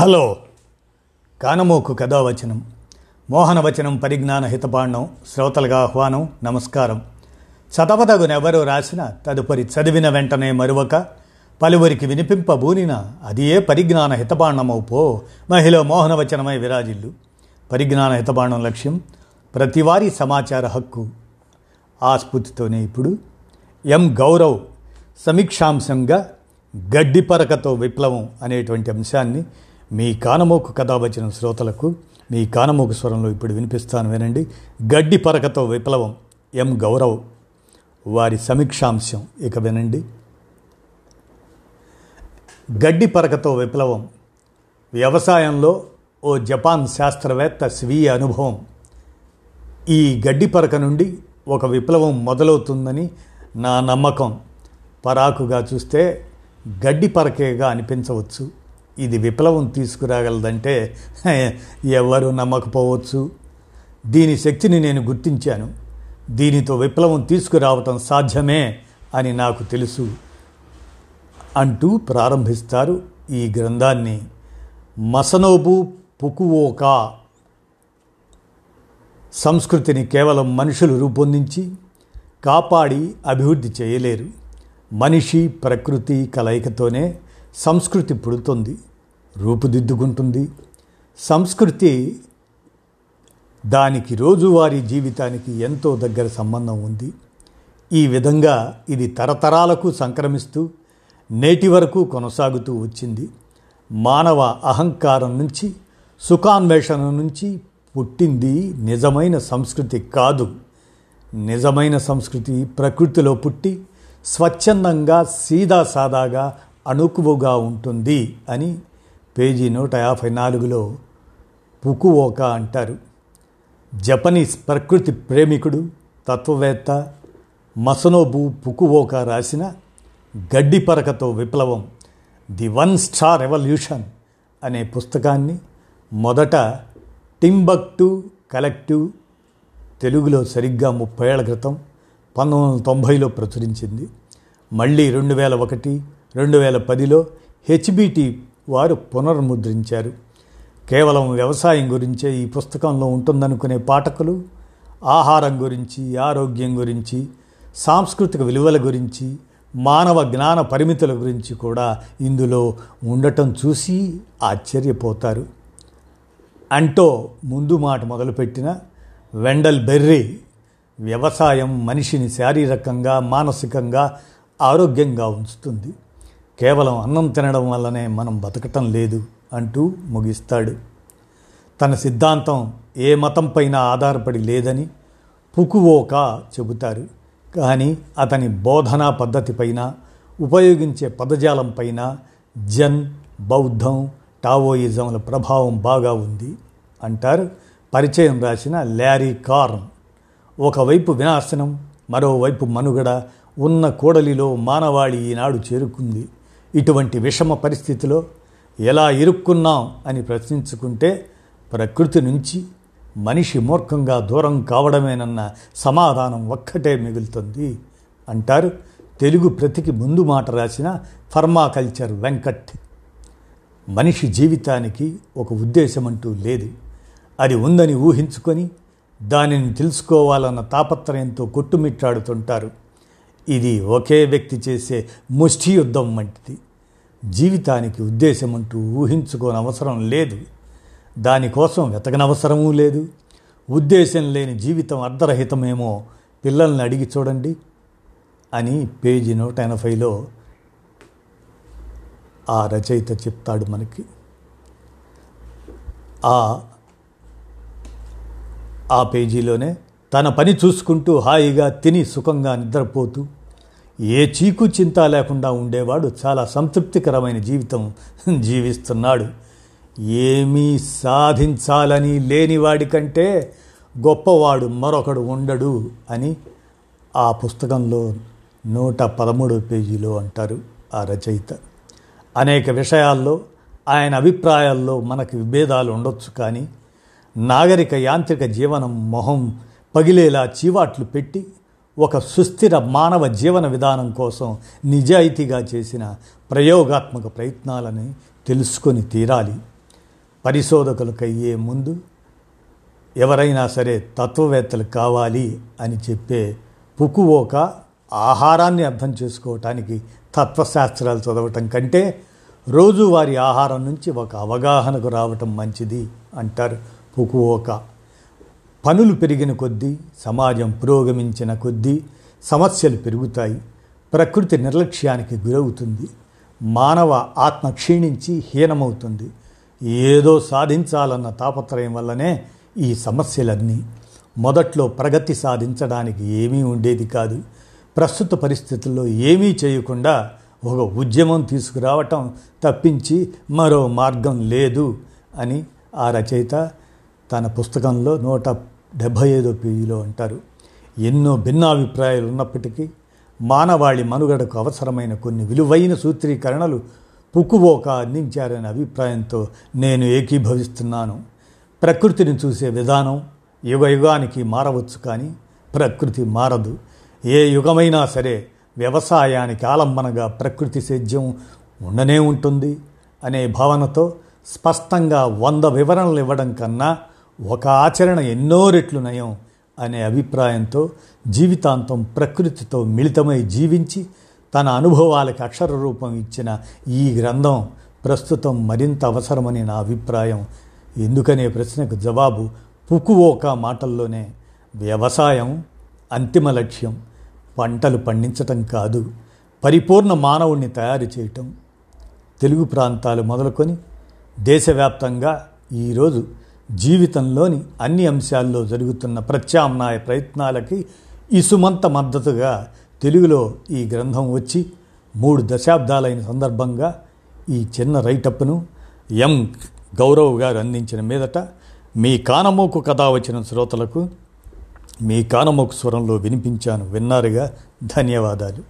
Hello కానమోకు కథావచనం మోహనవచనం పరిజ్ఞాన హితపాండం శ్రోతలుగా ఆహ్వానం. నమస్కారం. చదవదగునెవరు రాసిన తదుపరి చదివిన వెంటనే మరువక పలువురికి వినిపింపబూనిన అది ఏ పరిజ్ఞాన హితపాండమవుపో మహిళ మోహనవచనమై విరాజిల్లు. పరిజ్ఞాన హితపాండం లక్ష్యం ప్రతివారీ సమాచార హక్కు. ఆ స్ఫూర్తితోనే ఇప్పుడు ఎం గౌరవ్ సమీక్షాంశంగా గడ్డి పరకతో విప్లవం అనేటువంటి అంశాన్ని మీ కానమోకు కథావచనం శ్రోతలకు మీ కానమోకు స్వరంలో ఇప్పుడు వినిపిస్తాను, వినండి. గడ్డి పరకతో విప్లవం, ఎం గౌరవ్ వారి సమీక్షాంశం, ఇక వినండి. గడ్డి పరకతో విప్లవం. వ్యవసాయంలో ఓ జపాన్ శాస్త్రవేత్త స్వీయ అనుభవం. ఈ గడ్డి పరక నుండి ఒక విప్లవం మొదలవుతుందని నా నమ్మకం. పరాకుగా చూస్తే గడ్డి పరకేగా అనిపించవచ్చు. ఇది విప్లవం తీసుకురాగలదంటే ఎవరు నమ్మకపోవచ్చు. దీని శక్తిని నేను గుర్తించాను. దీనితో విప్లవం తీసుకురావటం సాధ్యమే అని నాకు తెలుసు అంటూ ప్రారంభిస్తారు ఈ గ్రంథాన్ని మసనోబు ఫుకువోకా. సంస్కృతిని కేవలం మనుషులు రూపొందించి కాపాడి అభివృద్ధి చేయలేరు. మనిషి ప్రకృతి కలయికతోనే సంస్కృతి పుడుతుంది, రూపుదిద్దుకుంటుంది. సంస్కృతి దానికి రోజువారీ జీవితానికి ఎంతో దగ్గర సంబంధం ఉంది. ఈ విధంగా ఇది తరతరాలకు సంక్రమిస్తూ నేటి వరకు కొనసాగుతూ వచ్చింది. మానవ అహంకారం నుంచి, సుఖాన్వేషణ నుంచి పుట్టింది నిజమైన సంస్కృతి కాదు. నిజమైన సంస్కృతి ప్రకృతిలో పుట్టి స్వచ్ఛందంగా, సీదాసాదాగా, అణుకువుగా ఉంటుంది అని పేజీ 154లో ఫుకువోకా అంటారు. జపనీస్ ప్రకృతి ప్రేమికుడు, తత్వవేత్త మసనోబు ఫుకువోకా రాసిన గడ్డి పరకతో విప్లవం, ది వన్ స్టార్ రెవల్యూషన్ అనే పుస్తకాన్ని మొదట టింబక్టు కలెక్టివ్ తెలుగులో సరిగ్గా 30 ఏళ్ల క్రితం 1990లో ప్రచురించింది. మళ్ళీ 2001, 2010లో హెచ్బిటి వారు పునర్ముద్రించారు. కేవలం వ్యవసాయం గురించే ఈ పుస్తకంలో ఉంటుందనుకునే పాఠకులు ఆహారం గురించి, ఆరోగ్యం గురించి, సాంస్కృతిక విలువల గురించి, మానవ జ్ఞాన పరిమితుల గురించి కూడా ఇందులో ఉండటం చూసి ఆశ్చర్యపోతారు అంటూ ముందు మాట మొదలుపెట్టిన వెండల్ బెర్రీ వ్యవసాయం మనిషిని శారీరకంగా, మానసికంగా ఆరోగ్యంగా ఉంచుతుంది. కేవలం అన్నం తినడం వల్లనే మనం బతకటం లేదు అంటూ ముగిస్తాడు. తన సిద్ధాంతం ఏ మతంపైన ఆధారపడి లేదని ఫుకువోకా చెబుతారు. కానీ అతని బోధనా పద్ధతిపైన, ఉపయోగించే పదజాలంపైన జన్, బౌద్ధం, టావోయిజంల ప్రభావం బాగా ఉంది అంటారు పరిచయం రాసిన ల్యారీ కార్న్. ఒకవైపు వినాశనం, మరోవైపు మనుగడ ఉన్న కూడలిలో మానవాళి ఈనాడు చేరుకుంది. ఇటువంటి విషమ పరిస్థితిలో ఎలా ఇరుక్కున్నాం అని ప్రశ్నించుకుంటే ప్రకృతి నుంచి మనిషి మూర్ఖంగా దూరం కావడమేనన్న సమాధానం ఒక్కటే మిగులుతుంది అంటారు తెలుగు ప్రతికి ముందు మాట రాసిన పర్మాకల్చర్ వెంకట్. మనిషి జీవితానికి ఒక ఉద్దేశం అంటూ లేదు. అది ఉందని ఊహించుకొని దానిని తెలుసుకోవాలన్న తాపత్రయంతో కొట్టుమిట్టాడుతుంటారు. ఇది ఒకే వ్యక్తి చేసే ముష్టి యుద్ధం వంటిది. జీవితానికి ఉద్దేశం అంటూ ఊహించుకోనవసరం లేదు, దానికోసం వెతకనవసరమూ లేదు. ఉద్దేశం లేని జీవితం అర్ధరహితమేమో, పిల్లల్ని అడిగి చూడండి అని పేజీ 180లో ఆ రచయిత చెప్తాడు మనకి. ఆ పేజీలోనే తన పని చూసుకుంటూ హాయిగా తిని సుఖంగా నిద్రపోతూ ఏ చీకు చింత లేకుండా ఉండేవాడు చాలా సంతృప్తికరమైన జీవితం జీవిస్తున్నాడు. ఏమీ సాధించాలని లేనివాడి కంటే గొప్పవాడు మరొకడు ఉండడు అని ఆ పుస్తకంలో 113వ పేజీలో అంటారు ఆ రచయిత. అనేక విషయాల్లో ఆయన అభిప్రాయాల్లో మనకి విభేదాలు ఉండొచ్చు, కానీ నాగరిక యాంత్రిక జీవనం మొహం పగిలేలా చీవాట్లు పెట్టి ఒక సుస్థిర మానవ జీవన విధానం కోసం నిజాయితీగా చేసిన ప్రయోగాత్మక ప్రయత్నాలని తెలుసుకొని తీరాలి. పరిశోధకులకు అయ్యే ముందు ఎవరైనా సరే తత్వవేత్తలు కావాలి అని చెప్పే ఫుకువోకా ఆహారాన్ని అర్థం చేసుకోవటానికి తత్వశాస్త్రాలు చదవటం కంటే రోజువారీ ఆహారం నుంచి ఒక అవగాహనకు రావటం మంచిది అంటారు ఫుకువోకా. పనులు పెరిగిన కొద్దీ, సమాజం పురోగమించిన కొద్దీ సమస్యలు పెరుగుతాయి, ప్రకృతి నిర్లక్ష్యానికి గురవుతుంది, మానవ ఆత్మ క్షీణించి హీనమవుతుంది. ఏదో సాధించాలన్న తాపత్రయం వల్లనే ఈ సమస్యలన్నీ. మొదట్లో ప్రగతి సాధించడానికి ఏమీ ఉండేది కాదు. ప్రస్తుత పరిస్థితుల్లో ఏమీ చేయకుండా ఒక ఉద్యమం తీసుకురావటం తప్పించి మరో మార్గం లేదు అని ఆ రచయిత తన పుస్తకంలో 175 పేజీలో అంటారు. ఎన్నో భిన్నాభిప్రాయాలు ఉన్నప్పటికీ మానవాళి మనుగడకు అవసరమైన కొన్ని విలువైన సూత్రీకరణలు ఫుకువోకా అందించారనే అభిప్రాయంతో నేను ఏకీభవిస్తున్నాను. ప్రకృతిని చూసే విధానం యుగ యుగానికి మారవచ్చు, కానీ ప్రకృతి మారదు. ఏ యుగమైనా సరే వ్యవసాయానికి ఆలంబనగా ప్రకృతి సేద్యం ఉండనే ఉంటుంది అనే భావనతో స్పష్టంగా 100 వివరణలు ఇవ్వడం కన్నా ఒక ఆచరణ ఎన్నో రెట్లు నయం అనే అభిప్రాయంతో జీవితాంతం ప్రకృతితో మిళితమై జీవించి తన అనుభవాలకు అక్షర రూపం ఇచ్చిన ఈ గ్రంథం ప్రస్తుతం మరింత అవసరమని నా అభిప్రాయం. ఎందుకనే ప్రశ్నకు జవాబు ఫుకువోకా మాటల్లోనే. వ్యవసాయం అంతిమ లక్ష్యం పంటలు పండించటం కాదు, పరిపూర్ణ మానవుణ్ణి తయారు చేయటం. తెలుగు ప్రాంతాలు మొదలుకొని దేశవ్యాప్తంగా ఈరోజు జీవితంలోని అన్ని అంశాల్లో జరుగుతున్న ప్రత్యామ్నాయ ప్రయత్నాలకి ఇసుమంత మద్దతుగా తెలుగులో ఈ గ్రంథం వచ్చి 3 దశాబ్దాలైన సందర్భంగా ఈ చిన్న రైటప్ను ఎం గౌరవ్ గారు అందించిన మీదట మీ కానమోకు కథ వచ్చిన శ్రోతలకు మీ కానమోకు స్వరంలో వినిపించాను. విన్నారుగా, ధన్యవాదాలు.